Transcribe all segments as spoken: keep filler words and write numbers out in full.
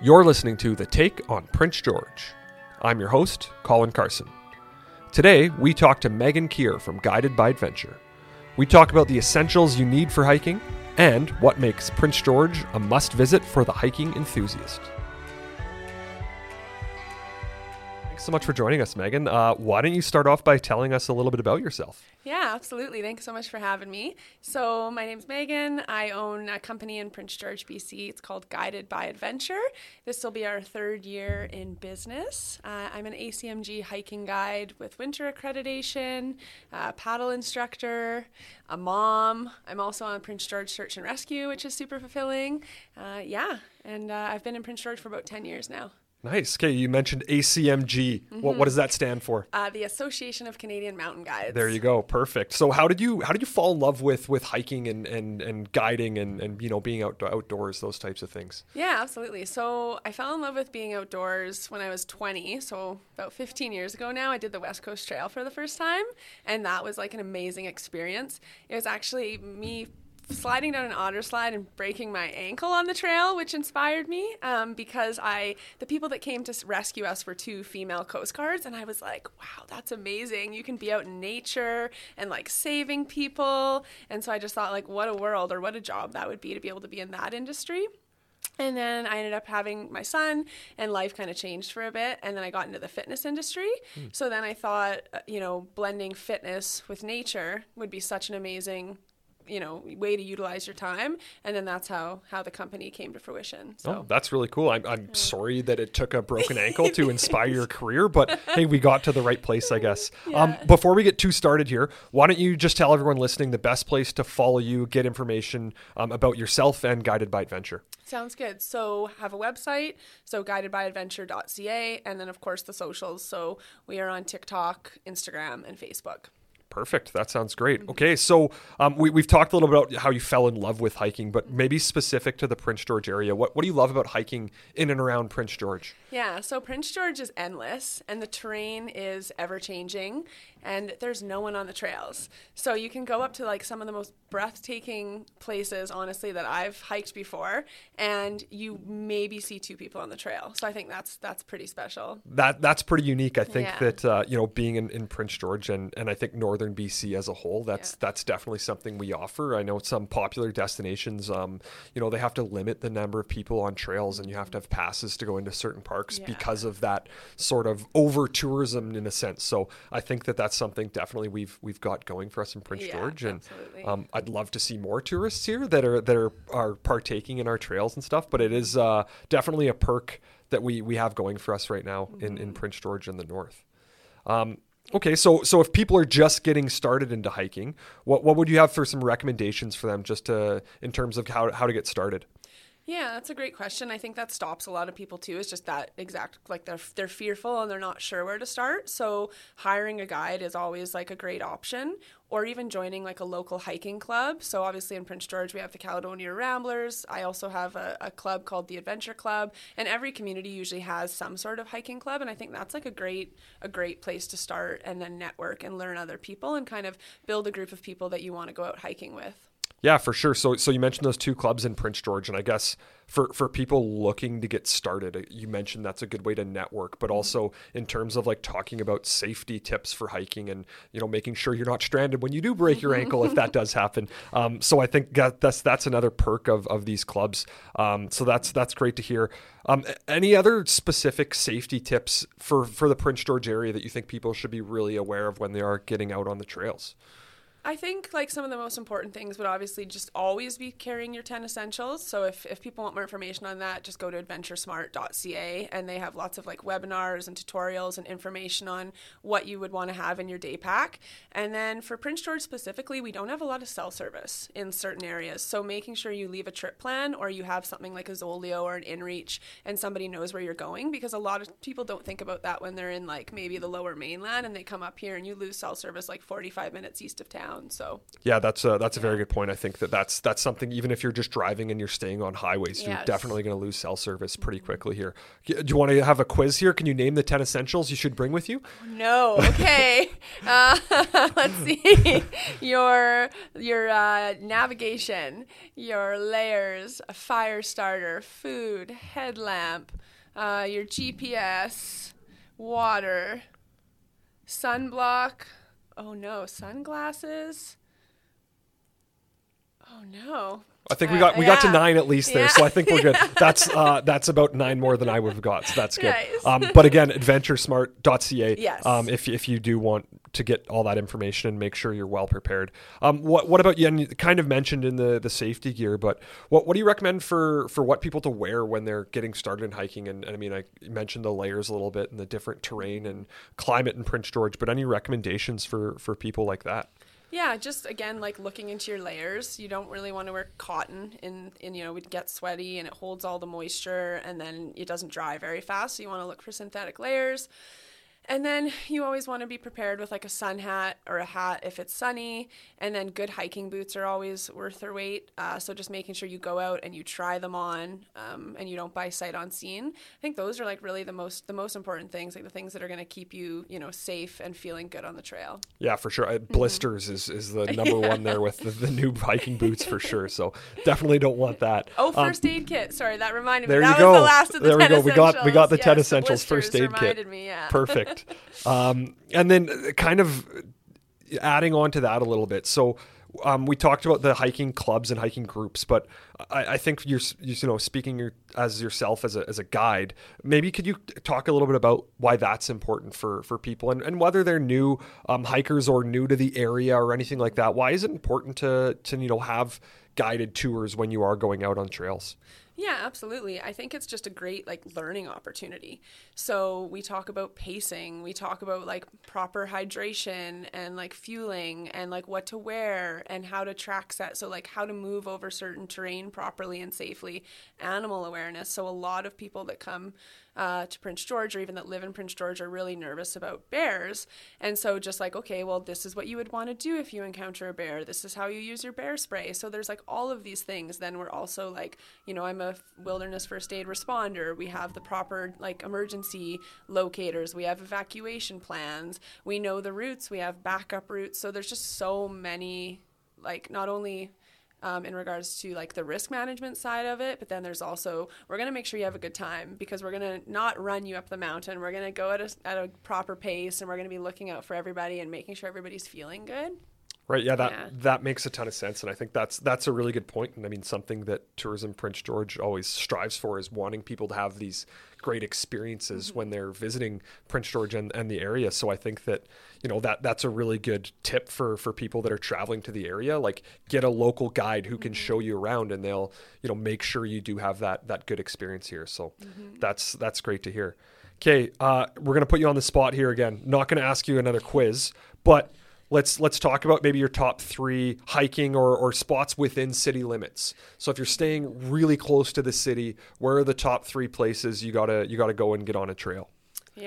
You're listening to The Take on Prince George. I'm your host, Colin Carson. Today, we talk to Megan Keir from Guided by Adventure. We talk about the essentials you need for hiking and what makes Prince George a must-visit for the hiking enthusiast. Thanks so much for joining us, Megan. Uh, why don't you start off by telling us a little bit about yourself? Yeah, absolutely. Thanks so much for having me. So my name's Megan. I own a company in Prince George, B C. It's called Guided by Adventure. This will be our third year in business. Uh, I'm an A C M G hiking guide with winter accreditation, a paddle instructor, a mom. I'm also on Prince George Search and Rescue, which is super fulfilling. Uh, yeah, and uh, I've been in Prince George for about ten years now. Nice. Okay, you mentioned A C M G. Mm-hmm. What what does that stand for? Uh, the Association of Canadian Mountain Guides. There you go. Perfect. So how did you how did you fall in love with with hiking and and, and guiding and, and you know being out, outdoors, those types of things? Yeah, absolutely. So I fell in love with being outdoors when I was twenty. So about fifteen years ago now, I did the West Coast Trail for the first time, and that was like an amazing experience. It was actually me sliding down an otter slide and breaking my ankle on the trail, which inspired me um, because I, the people that came to rescue us were two female Coast Guards, and I was like, wow, that's amazing. You can be out in nature and like saving people. And so I just thought like, what a world or what a job that would be to be able to be in that industry. And then I ended up having my son, and life kind of changed for a bit. And then I got into the fitness industry. Mm. So then I thought, you know, blending fitness with nature would be such an amazing you know, way to utilize your time. And then that's how, how the company came to fruition. So oh, that's really cool. I'm, I'm yeah. sorry that it took a broken ankle to inspire your career, but hey, we got to the right place, I guess. Yeah. Um, before we get too started here, why don't you just tell everyone listening the best place to follow you, get information um, about yourself and Guided by Adventure. Sounds good. So have a website, so guided by adventure dot c a, and then of course the socials. So we are on TikTok, Instagram, and Facebook. Perfect. That sounds great. Okay. So um, we, we've talked a little bit about how you fell in love with hiking, but maybe specific to the Prince George area, what, what do you love about hiking in and around Prince George? Yeah. So Prince George is endless, and the terrain is ever changing, and there's no one on the trails. So you can go up to like some of the most breathtaking places, honestly, that I've hiked before, and you maybe see two people on the trail. So I think that's that's pretty special. That That's pretty unique. I think yeah. that, uh, you know, being in, in Prince George and, and I think Northern B C as a whole, that's yeah. that's definitely something we offer. I know some popular destinations, um, you know, they have to limit the number of people on trails, and you have to have passes to go into certain parks yeah. because of that sort of over tourism in a sense. So I think that that's something definitely we've we've got going for us in Prince yeah, George, and um, I'd love to see more tourists here that are that are, are partaking in our trails and stuff. But it is uh, definitely a perk that we we have going for us right now mm-hmm. in in Prince George and the North. Um, Okay, so so if people are just getting started into hiking, what what would you have for some recommendations for them just to, in terms of how how to get started? Yeah, that's a great question. I think that stops a lot of people too. It's just that exact, like they're they're fearful and they're not sure where to start. So hiring a guide is always like a great option, or even joining like a local hiking club. So obviously in Prince George, we have the Caledonia Ramblers. I also have a, a club called the Adventure Club, and every community usually has some sort of hiking club. And I think that's like a great, a great place to start and then network and learn other people and kind of build a group of people that you want to go out hiking with. Yeah, for sure. So so you mentioned those two clubs in Prince George, and I guess for, for people looking to get started, you mentioned that's a good way to network, but also in terms of like talking about safety tips for hiking and, you know, making sure you're not stranded when you do break your ankle if that does happen. Um, so I think that, that's that's another perk of, of these clubs. Um, so that's that's great to hear. Um, any other specific safety tips for, for the Prince George area that you think people should be really aware of when they are getting out on the trails? I think like some of the most important things would obviously just always be carrying your ten essentials. So if, if people want more information on that, just go to adventure smart dot c a, and they have lots of like webinars and tutorials and information on what you would want to have in your day pack. And then for Prince George specifically, we don't have a lot of cell service in certain areas. So making sure you leave a trip plan, or you have something like a Zoleo or an InReach, and somebody knows where you're going, because a lot of people don't think about that when they're in like maybe the lower mainland and they come up here and you lose cell service like forty-five minutes east of town. town. So yeah, that's a, that's yeah. a very good point. I think that that's that's something, even if you're just driving and you're staying on highways, yes. you're definitely going to lose cell service pretty mm-hmm. quickly here. Do you want to have a quiz here? Can you name the ten essentials you should bring with you? No. Okay. uh, let's see. Your your uh, navigation, your layers, a fire starter, food, headlamp, uh, your G P S, water, sunblock. Oh no, sunglasses. Oh no. I think we got uh, we yeah. got to nine at least there, yeah. so I think we're good. That's uh, that's about nine more than I would have got, so that's good. Nice. Um, but again, adventure smart dot c a yes. um, if if you do want to get all that information and make sure you're well prepared. Um, what what about you? And you kind of mentioned in the, the safety gear, but what what do you recommend for, for what people to wear when they're getting started in hiking? And, and I mean, I mentioned the layers a little bit and the different terrain and climate in Prince George, but any recommendations for, for people like that? Yeah, just again, like looking into your layers. You don't really want to wear cotton, and and you know we'd get sweaty, and it holds all the moisture, and then it doesn't dry very fast. So you want to look for synthetic layers, and then you always want to be prepared with like a sun hat or a hat if it's sunny, and then good hiking boots are always worth their weight. Uh, so just making sure you go out and you try them on, um, and you don't buy sight unseen. I think those are like really the most the most important things, like the things that are going to keep you, you know, safe and feeling good on the trail. Yeah, for sure. I, blisters mm-hmm. is, is the number yeah. one there with the, the new hiking boots for sure. So definitely don't want that. Oh, first um, aid kit. Sorry, that reminded me. There that you was go. the last of the there ten essentials. There we go. We got we got the yes, ten essentials the first aid reminded kit. Reminded me. Yeah. Perfect. Um, and then kind of adding on to that a little bit. So um, we talked about the hiking clubs and hiking groups, but I, I think you're, you know, speaking your, as yourself as a, as a guide, maybe could you talk a little bit about why that's important for, for people and, and whether they're new um, hikers or new to the area or anything like that? Why is it important to, to, you know, have guided tours when you are going out on trails? Yeah, absolutely. I think it's just a great like learning opportunity. So we talk about pacing, we talk about like proper hydration and like fueling and like what to wear and how to track set. So like how to move over certain terrain properly and safely, animal awareness. So a lot of people that come Uh, to Prince George or even that live in Prince George are really nervous about bears. And so just like, okay, well, this is what you would want to do if you encounter a bear. This is how you use your bear spray. So there's like all of these things. Then we're also like, you know, I'm a wilderness first aid responder. We have the proper like emergency locators. We have evacuation plans. We know the routes. We have backup routes. So there's just so many, like not only Um, in regards to like the risk management side of it, but then there's also, we're going to make sure you have a good time because we're going to not run you up the mountain. We're going to go at a, at a proper pace, and we're going to be looking out for everybody and making sure everybody's feeling good. Right. Yeah, that, yeah. that makes a ton of sense. And I think that's, that's a really good point. And I mean, something that Tourism Prince George always strives for is wanting people to have these great experiences mm-hmm. when they're visiting Prince George and, and the area. So I think that, you know, that, that's a really good tip for, for people that are traveling to the area, like get a local guide who can mm-hmm. show you around, and they'll, you know, make sure you do have that, that good experience here. So mm-hmm. that's, that's great to hear. Okay. Uh, we're going to put you on the spot here again. Not going to ask you another quiz, but Let's let's talk about maybe your top three hiking or, or spots within city limits. So if you're staying really close to the city, where are the top three places you gotta you gotta go and get on a trail?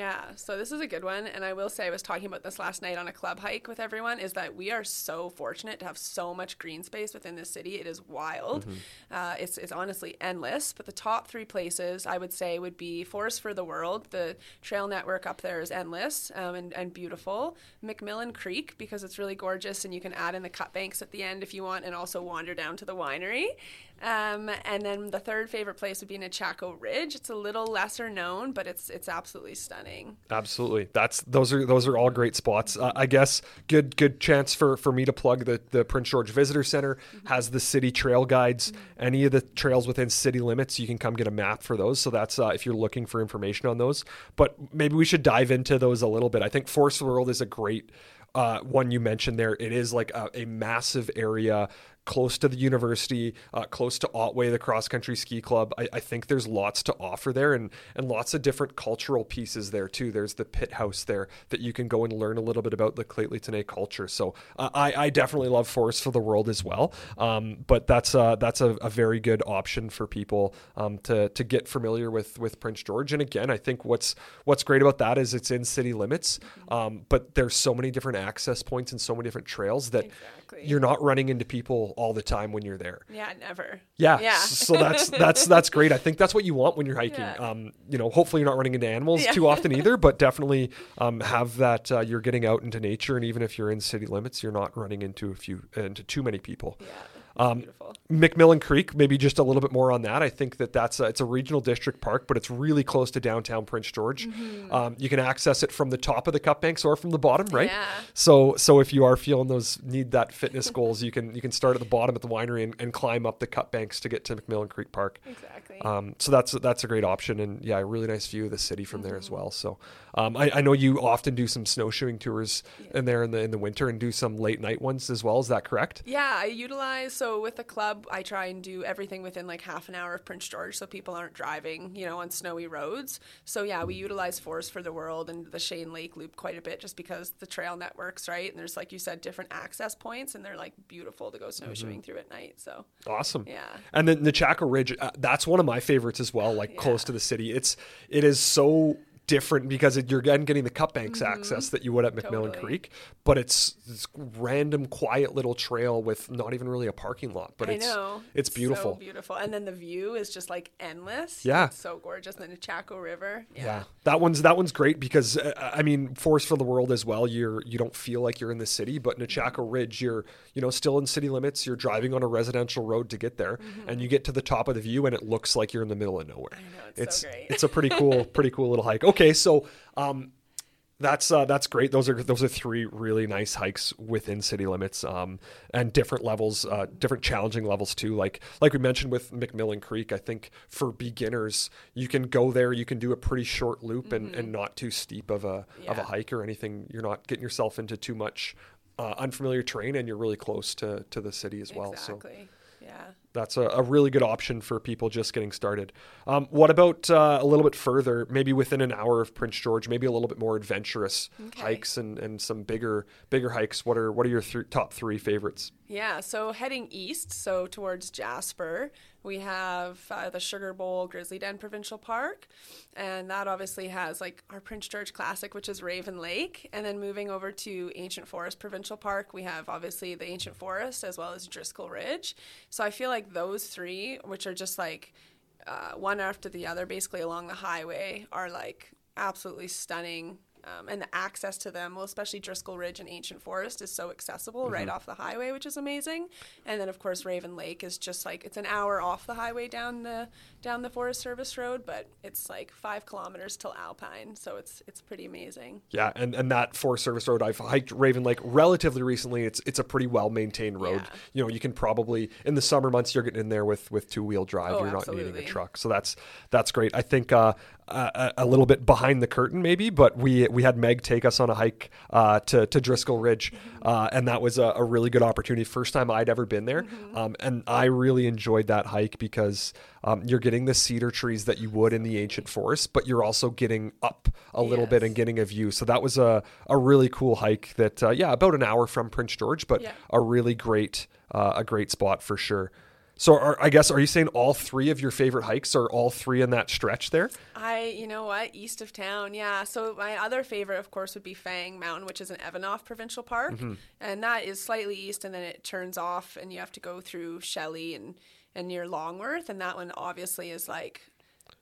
Yeah, so this is a good one. And I will say, I was talking about this last night on a club hike with everyone, is that we are so fortunate to have so much green space within this city. It is wild. Mm-hmm. Uh, it's, it's honestly endless. But the top three places I would say would be Forest for the World. The trail network up there is endless um, and, and beautiful. McMillan Creek, because it's really gorgeous and you can add in the cut banks at the end if you want, and also wander down to the winery. Um, and then the third favorite place would be Nechako Ridge. It's a little lesser known, but it's it's absolutely stunning. Absolutely. That's those are those are all great spots. Uh, I guess good good chance for, for me to plug the, the Prince George Visitor Center mm-hmm. has the city trail guides. Mm-hmm. Any of the trails within city limits, you can come get a map for those. So that's uh, if you're looking for information on those. But maybe we should dive into those a little bit. I think Forest for the World is a great uh, one you mentioned there. It is like a, a massive area, close to the university, uh, close to Otway, the cross-country ski club. I, I think there's lots to offer there, and, and lots of different cultural pieces there too. There's the pit house there that you can go and learn a little bit about the Lheidli T'enneh culture. So uh, I, I definitely love Forest for the World as well. Um, but that's uh, that's a, a very good option for people um, to to get familiar with, with Prince George. And again, I think what's what's great about that is it's in city limits, um, but there's so many different access points and so many different trails that exactly. Exactly. You're not running into people all the time when you're there. Yeah, never. Yeah. yeah. So that's that's that's great. I think that's what you want when you're hiking. Yeah. Um, you know, hopefully you're not running into animals yeah. too often either, but definitely um, have that uh, you're getting out into nature, and even if you're in city limits, you're not running into a few into too many people. Yeah. Um, McMillan Creek, maybe just a little bit more on that. I think that that's a, it's a regional district park, but it's really close to downtown Prince George. Mm-hmm. Um, you can access it from the top of the Cup Banks or from the bottom, right? Yeah. So, so if you are feeling those need that fitness goals, you can you can start at the bottom at the winery and, and climb up the Cup Banks to get to McMillan Creek Park. Exactly. Um, so that's that's a great option, and yeah, a really nice view of the city from mm-hmm. there as well. So, um, I, I know you often do some snowshoeing tours yeah. in there in the in the winter, and do some late night ones as well. Is that correct? Yeah, I utilize. So with the club, I try and do everything within like half an hour of Prince George so people aren't driving, you know, on snowy roads. So, yeah, we utilize Forest for the World and the Shane Lake Loop quite a bit just because the trail networks, right? And there's, like you said, different access points, and they're, like, beautiful to go snowshoeing mm-hmm. through at night. So awesome. Yeah. And then Nechako Ridge, uh, that's one of my favorites as well, like yeah. close to the city. It's it is so different because it, you're again getting the Cup Banks mm-hmm. access that you would at McMillan totally. Creek, but it's this random quiet little trail with not even really a parking lot, but I it's know. It's beautiful. So beautiful. And then the view is just like endless. Yeah. It's so gorgeous. And the Nechako River. Yeah. yeah. That one's that one's great because uh, I mean, Forest for the World as well, you're you don't feel like you're in the city, but Nechako Ridge, you're you know still in city limits, you're driving on a residential road to get there mm-hmm. and you get to the top of the view and it looks like you're in the middle of nowhere. I know, it's, it's so great. It's a pretty cool pretty cool little hike. Okay. Okay, so um, that's uh, that's great. Those are those are three really nice hikes within city limits, um, and different levels, uh, different challenging levels too. Like like we mentioned with McMillan Creek, I think for beginners you can go there. You can do a pretty short loop mm-hmm. and, and not too steep of a yeah. of a hike or anything. You're not getting yourself into too much uh, unfamiliar terrain, and you're really close to to the city as well. Exactly. So. Yeah, that's a, a really good option for people just getting started. Um, what about uh, a little bit further, maybe within an hour of Prince George, maybe a little bit more adventurous okay. hikes and, and some bigger bigger hikes. What are what are your th- top three favorites? Yeah, so heading east, so towards Jasper, we have uh, the Sugar Bowl Grizzly Den Provincial Park, and that obviously has like our Prince George Classic, which is Raven Lake, and then moving over to Ancient Forest Provincial Park, we have obviously the Ancient Forest as well as Driscoll Ridge. So I feel like those three, which are just like uh, one after the other basically along the highway, are like absolutely stunning. Um, and the access to them, well, especially Driscoll Ridge and Ancient Forest, is so accessible mm-hmm. right off the highway, which is amazing. And then, of course, Raven Lake is just like it's an hour off the highway down the down the Forest Service Road, but it's like five kilometers till Alpine, so it's it's pretty amazing. Yeah, and, and that Forest Service Road, I've hiked Raven Lake relatively recently. It's it's a pretty well maintained road. Yeah. You know, you can probably in the summer months you're getting in there with, with two wheel drive. Oh, you're absolutely. Not needing a truck, so that's that's great. I think uh, a, a little bit behind the curtain maybe, but we. We had Meg take us on a hike uh, to, to Driscoll Ridge, uh, and that was a, a really good opportunity. First time I'd ever been there, mm-hmm. um, and I really enjoyed that hike because um, you're getting the cedar trees that you would in the ancient forest, but you're also getting up a little yes. bit and getting a view. So that was a, a really cool hike that, uh, yeah, about an hour from Prince George, but yeah. a really great uh, a great spot for sure. So are, I guess, are you saying all three of your favorite hikes are all three in that stretch there? I, you know what, east of town, yeah. So my other favorite, of course, would be Fang Mountain, which is in Evanoff Provincial Park. Mm-hmm. And that is slightly east, and then it turns off, and you have to go through Shelley and, and near Longworth. And that one obviously is like...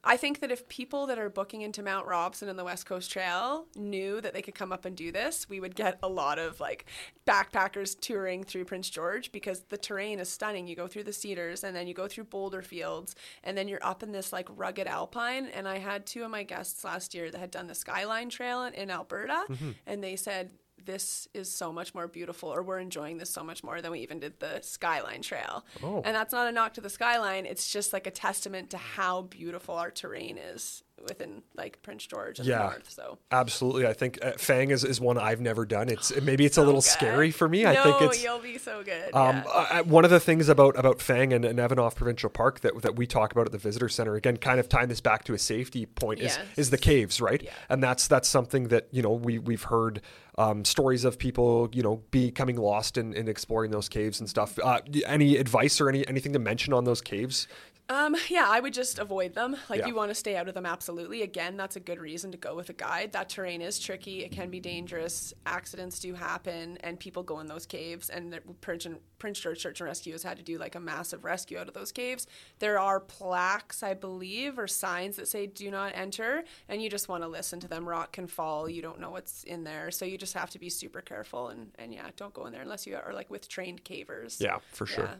I think that if people that are booking into Mount Robson and the West Coast Trail knew that they could come up and do this, we would get a lot of like backpackers touring through Prince George because the terrain is stunning. You go through the cedars and then you go through boulder fields and then you're up in this like rugged alpine. And I had two of my guests last year that had done the Skyline Trail in, in Alberta mm-hmm. and they said, this is so much more beautiful, or we're enjoying this so much more than we even did the Skyline Trail. Oh. And that's not a knock to the Skyline. It's just like a testament to how beautiful our terrain is within like Prince George and yeah, the north. So absolutely. I think uh, Fang is, is one I've never done. It's maybe it's so a little good. Scary for me. No, I think it's you'll be so good. Um, yeah. uh, one of the things about, about Fang and, and Evanoff Provincial Park that, that we talk about at the visitor center, again, kind of tying this back to a safety point yes. is, is the caves, right? Yeah. And that's, that's something that, you know, we we've heard um, stories of people, you know, becoming lost in, in exploring those caves and stuff. Uh, any advice or any, anything to mention on those caves? Um, yeah, I would just avoid them. Like yeah. you want to stay out of them. Absolutely. absolutely. Again, that's a good reason to go with a guide. That terrain is tricky. It can be dangerous. Accidents do happen, and people go in those caves. And the Prince George Search and Rescue has had to do like a massive rescue out of those caves. There are plaques, I believe, or signs that say do not enter, and you just want to listen to them. Rock can fall. You don't know what's in there. So you just have to be super careful. And, and yeah, don't go in there unless you are like with trained cavers. Yeah, for sure. Yeah.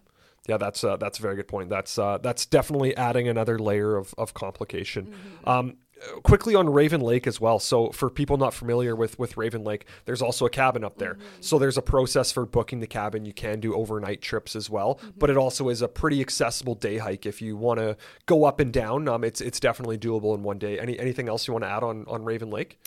Yeah, that's uh, that's a very good point. That's uh, that's definitely adding another layer of, of complication. Mm-hmm. Um, quickly on Raven Lake as well. So for people not familiar with, with Raven Lake, there's also a cabin up there. Mm-hmm. So there's a process for booking the cabin. You can do overnight trips as well, mm-hmm. but it also is a pretty accessible day hike if you want to go up and down. Um, it's it's definitely doable in one day. Any anything else you want to add on, on Raven Lake?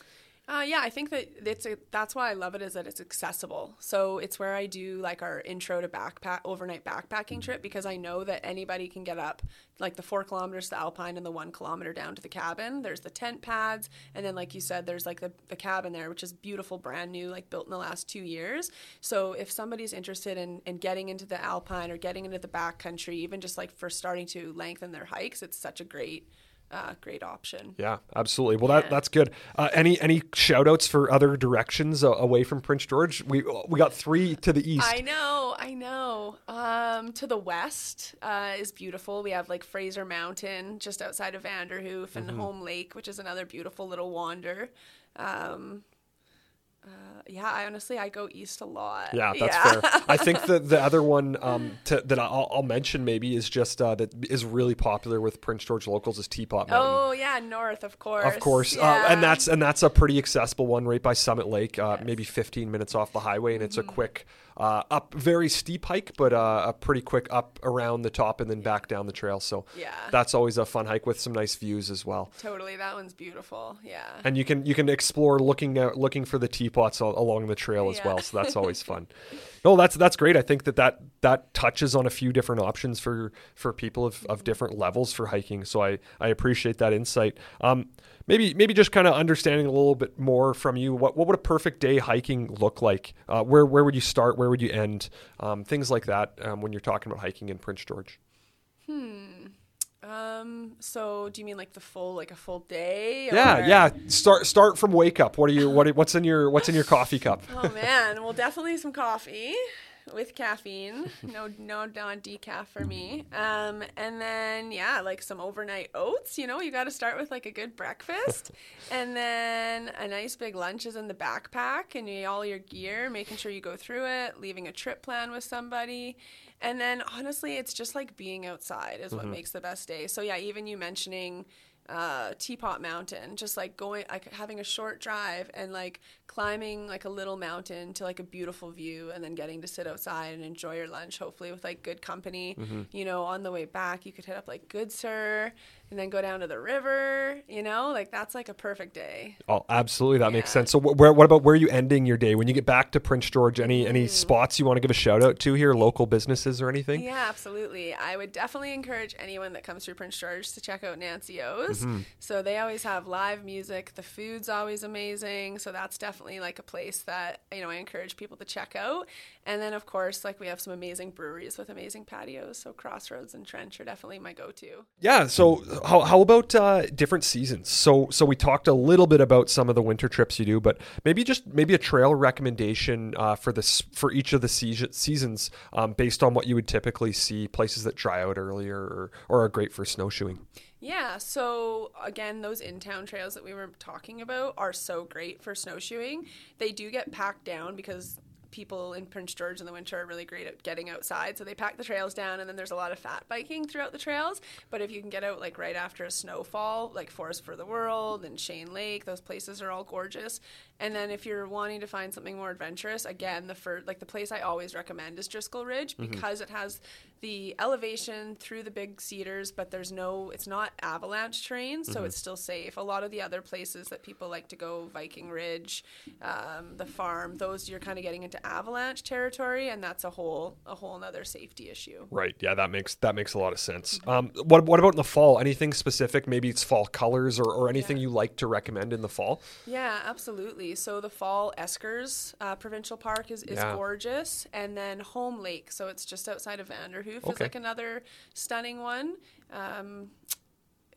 Uh, yeah, I think that it's a, that's why I love it, is that it's accessible. So it's where I do like our intro to backpack, overnight backpacking trip, because I know that anybody can get up, like the four kilometers to the Alpine and the one kilometer down to the cabin. There's the tent pads. And then, like you said, there's like the, the cabin there, which is beautiful, brand new, like built in the last two years. So if somebody's interested in, in getting into the Alpine or getting into the backcountry, even just like for starting to lengthen their hikes, it's such a great Uh, great option. Yeah, absolutely. Well, yeah. that that's good. Uh, any any shout outs for other directions uh, away from Prince George? We we got three to the east. I know, I know. Um, to the west uh, is beautiful. We have like Fraser Mountain just outside of Vanderhoof, and mm-hmm. Home Lake, which is another beautiful little wander. Um, Uh, yeah, I honestly, I go east a lot. Yeah, that's yeah. fair. I think the, the other one um, to, that I'll, I'll mention maybe is just uh, that is really popular with Prince George locals is Teapot Mountain. Oh yeah, north, of course. Of course. Yeah. Uh, and that's and that's a pretty accessible one right by Summit Lake, uh, yes. maybe fifteen minutes off the highway. And it's mm-hmm. a quick uh, up, very steep hike, but uh, a pretty quick up around the top and then back down the trail. So yeah. that's always a fun hike with some nice views as well. Totally. That one's beautiful. Yeah. And you can you can explore looking, uh, looking for the teapot. Spots along the trail as yeah. well, so that's always fun. No, that's that's great. I think that, that that touches on a few different options for for people of, of different levels for hiking. So I, I appreciate that insight. Um, maybe maybe just kind of understanding a little bit more from you. What what would a perfect day hiking look like? Uh, where where would you start? Where would you end? Um, things like that um, when you're talking about hiking in Prince George. Hmm. Um, so do you mean like the full, like a full day? Or... Yeah. Yeah. Start, start from wake up. What are you, what, what's in your, what's in your coffee cup? Oh man. Well, definitely some coffee with caffeine. No, no, non decaf for me. Um, and then, yeah, like some overnight oats, you know, you got to start with like a good breakfast and then a nice big lunch is in the backpack and you, all your gear, making sure you go through it, leaving a trip plan with somebody. And then, honestly, it's just like being outside is what mm-hmm. makes the best day. So, yeah, even you mentioning uh, Teapot Mountain, just like going, like having a short drive and like climbing like a little mountain to like a beautiful view and then getting to sit outside and enjoy your lunch, hopefully with like good company. Mm-hmm. You know, on the way back, you could hit up like Good Sir and then go down to the river, you know, like that's like a perfect day. Oh, absolutely. That yeah. makes sense. So wh- where, what about where are you ending your day when you get back to Prince George? Any, mm. any spots you want to give a shout out to here, local businesses or anything? Yeah, absolutely. I would definitely encourage anyone that comes through Prince George to check out Nancy O's. Mm-hmm. So they always have live music. The food's always amazing. So that's definitely like a place that, you know, I encourage people to check out. And then, of course, like we have some amazing breweries with amazing patios. So Crossroads and Trench are definitely my go-to. Yeah. So how, how about uh, different seasons? So so we talked a little bit about some of the winter trips you do, but maybe just maybe a trail recommendation uh, for this for each of the se- seasons um, based on what you would typically see, places that dry out earlier or, or are great for snowshoeing. Yeah, so again, those in-town trails that we were talking about are so great for snowshoeing. They do get packed down because people in Prince George in the winter are really great at getting outside, so they pack the trails down, and then there's a lot of fat biking throughout the trails. But if you can get out like right after a snowfall, like Forest for the World and Shane Lake, those places are all gorgeous. And then if you're wanting to find something more adventurous, again, the first, like the place I always recommend is Driscoll Ridge, because mm-hmm. it has the elevation through the big cedars, but there's no, it's not avalanche terrain, so mm-hmm. it's still safe. A lot of the other places that people like to go, Viking Ridge, um, the farm, those you're kind of getting into avalanche territory, and that's a whole a whole another safety issue. Right. Yeah, that makes that makes a lot of sense. Um, what what about in the fall? Anything specific? Maybe it's fall colors or, or anything yeah. you like to recommend in the fall? Yeah, absolutely. So the fall Eskers uh, Provincial Park is, is yeah. gorgeous, and then Home Lake. So it's just outside of Vanderhoof okay. is like another stunning one. Um,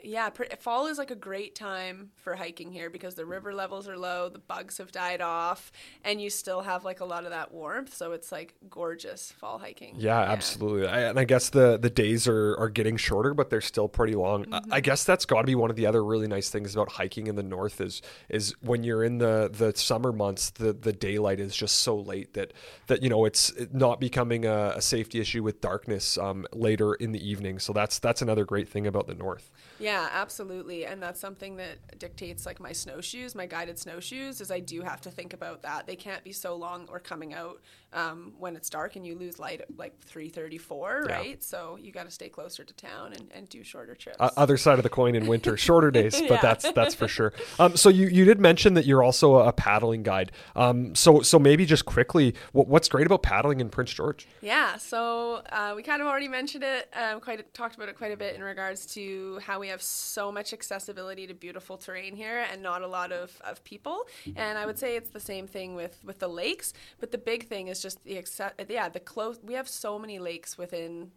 Yeah, fall is like a great time for hiking here because the river levels are low, the bugs have died off, and you still have like a lot of that warmth. So it's like gorgeous fall hiking. Yeah, yeah. Absolutely. I, and I guess the, the days are, are getting shorter, but they're still pretty long. Mm-hmm. I, I guess that's got to be one of the other really nice things about hiking in the north is is when you're in the, the summer months, the, the daylight is just so late that, that you know, it's not becoming a, a safety issue with darkness um, later in the evening. So that's that's another great thing about the north. Yeah. Yeah, absolutely. And that's something that dictates like my snowshoes, my guided snowshoes, is I do have to think about that. They can't be so long or coming out um, when it's dark and you lose light at like three thirty-four, yeah. Right? So you got to stay closer to town and, and do shorter trips. Uh, other side of the coin in winter, shorter days, but yeah. that's that's for sure. Um, so you, you did mention that you're also a paddling guide. Um, so so maybe just quickly, what, what's great about paddling in Prince George? Yeah, so uh, we kind of already mentioned it, um, quite talked about it quite a bit in regards to how we have so much accessibility to beautiful terrain here and not a lot of, of people. And I would say it's the same thing with, with the lakes, but the big thing is just the accept, yeah, the close, we have so many lakes within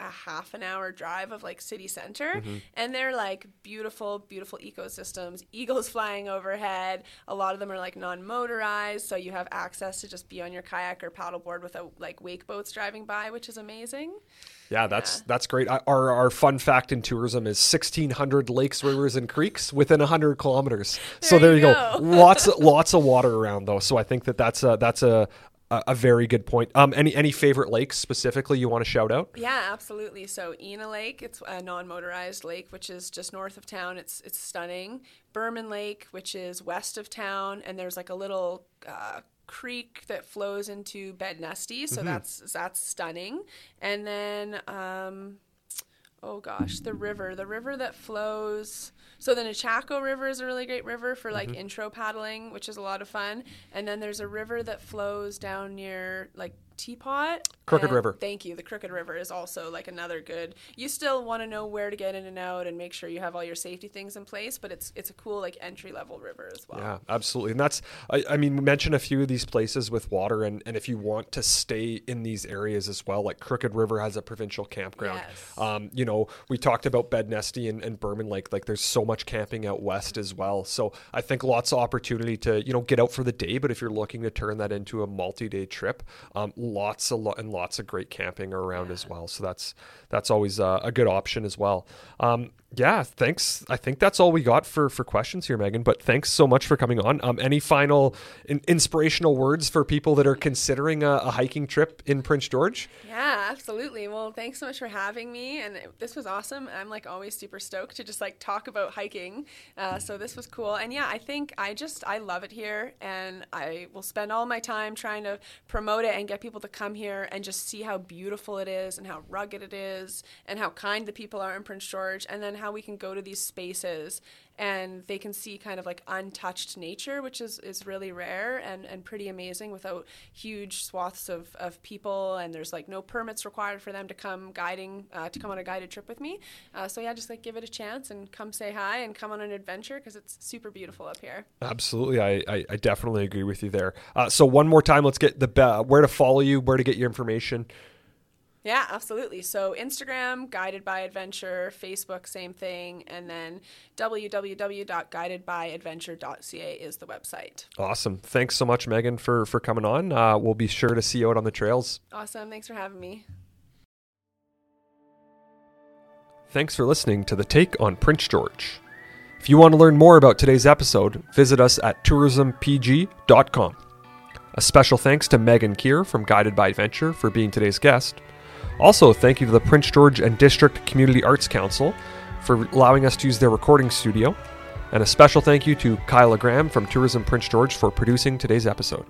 a half an hour drive of like city center, mm-hmm. and they're like beautiful, beautiful ecosystems, eagles flying overhead. A lot of them are like non-motorized, so you have access to just be on your kayak or paddleboard without like wake boats driving by, which is amazing. Yeah, that's yeah. that's great. Our our fun fact in tourism is sixteen hundred lakes, rivers, and creeks within one hundred kilometers. There so there you, you go. go. Lots lots of water around though. So I think that that's a, that's a a very good point. Um, any any favorite lakes specifically you want to shout out? Yeah, absolutely. So Ina Lake, it's a non-motorized lake, which is just north of town. It's it's stunning. Berman Lake, which is west of town, and there's like a little uh, creek that flows into Bednesty, so mm-hmm. that's that's stunning. And then um oh gosh the river the river that flows, so the Nechako River is a really great river for like mm-hmm. intro paddling, which is a lot of fun. And then there's a river that flows down near like Teapot. Crooked and, River. Thank you. The Crooked River is also like another good. You still want to know where to get in and out and make sure you have all your safety things in place, but it's it's a cool like entry level river as well. Yeah, absolutely. And that's I, I mean, we mentioned a few of these places with water, and, and if you want to stay in these areas as well, like Crooked River has a provincial campground. Yes. Um, you know, we talked about Bednesty and, and Berman Lake. Like there's so much camping out west as well. So I think lots of opportunity to, you know, get out for the day, but if you're looking to turn that into a multi-day trip, um, lots of lo- and lots of great camping around yeah. as well. So that's that's always uh, a good option as well. Um, yeah, thanks. I think that's all we got for for questions here, Megan, but thanks so much for coming on. Um, any final in- inspirational words for people that are considering a, a hiking trip in Prince George? Yeah, absolutely. Well, thanks so much for having me, and it, this was awesome. I'm like always super stoked to just like talk about hiking, uh, so this was cool. And yeah, I think I just I love it here, and I will spend all my time trying to promote it and get people to come here and just see how beautiful it is and how rugged it is and how kind the people are in Prince George, and then how we can go to these spaces and they can see kind of like untouched nature, which is, is really rare and, and pretty amazing without huge swaths of, of people, and there's like no permits required for them to come guiding, uh, to come on a guided trip with me. Uh, so yeah, just like give it a chance and come say hi and come on an adventure because it's super beautiful up here. Absolutely. I, I, I definitely agree with you there. Uh, so one more time, let's get the uh, where to follow you, where to get your information. Yeah, absolutely. So Instagram, Guided by Adventure, Facebook, same thing. And then w w w dot guided by adventure dot c a is the website. Awesome. Thanks so much, Megan, for, for coming on. Uh, we'll be sure to see you out on the trails. Awesome. Thanks for having me. Thanks for listening to The Take on Prince George. If you want to learn more about today's episode, visit us at tourism p g dot com. A special thanks to Megan Keir from Guided by Adventure for being today's guest. Also, thank you to the Prince George and District Community Arts Council for allowing us to use their recording studio. And a special thank you to Kyla Graham from Tourism Prince George for producing today's episode.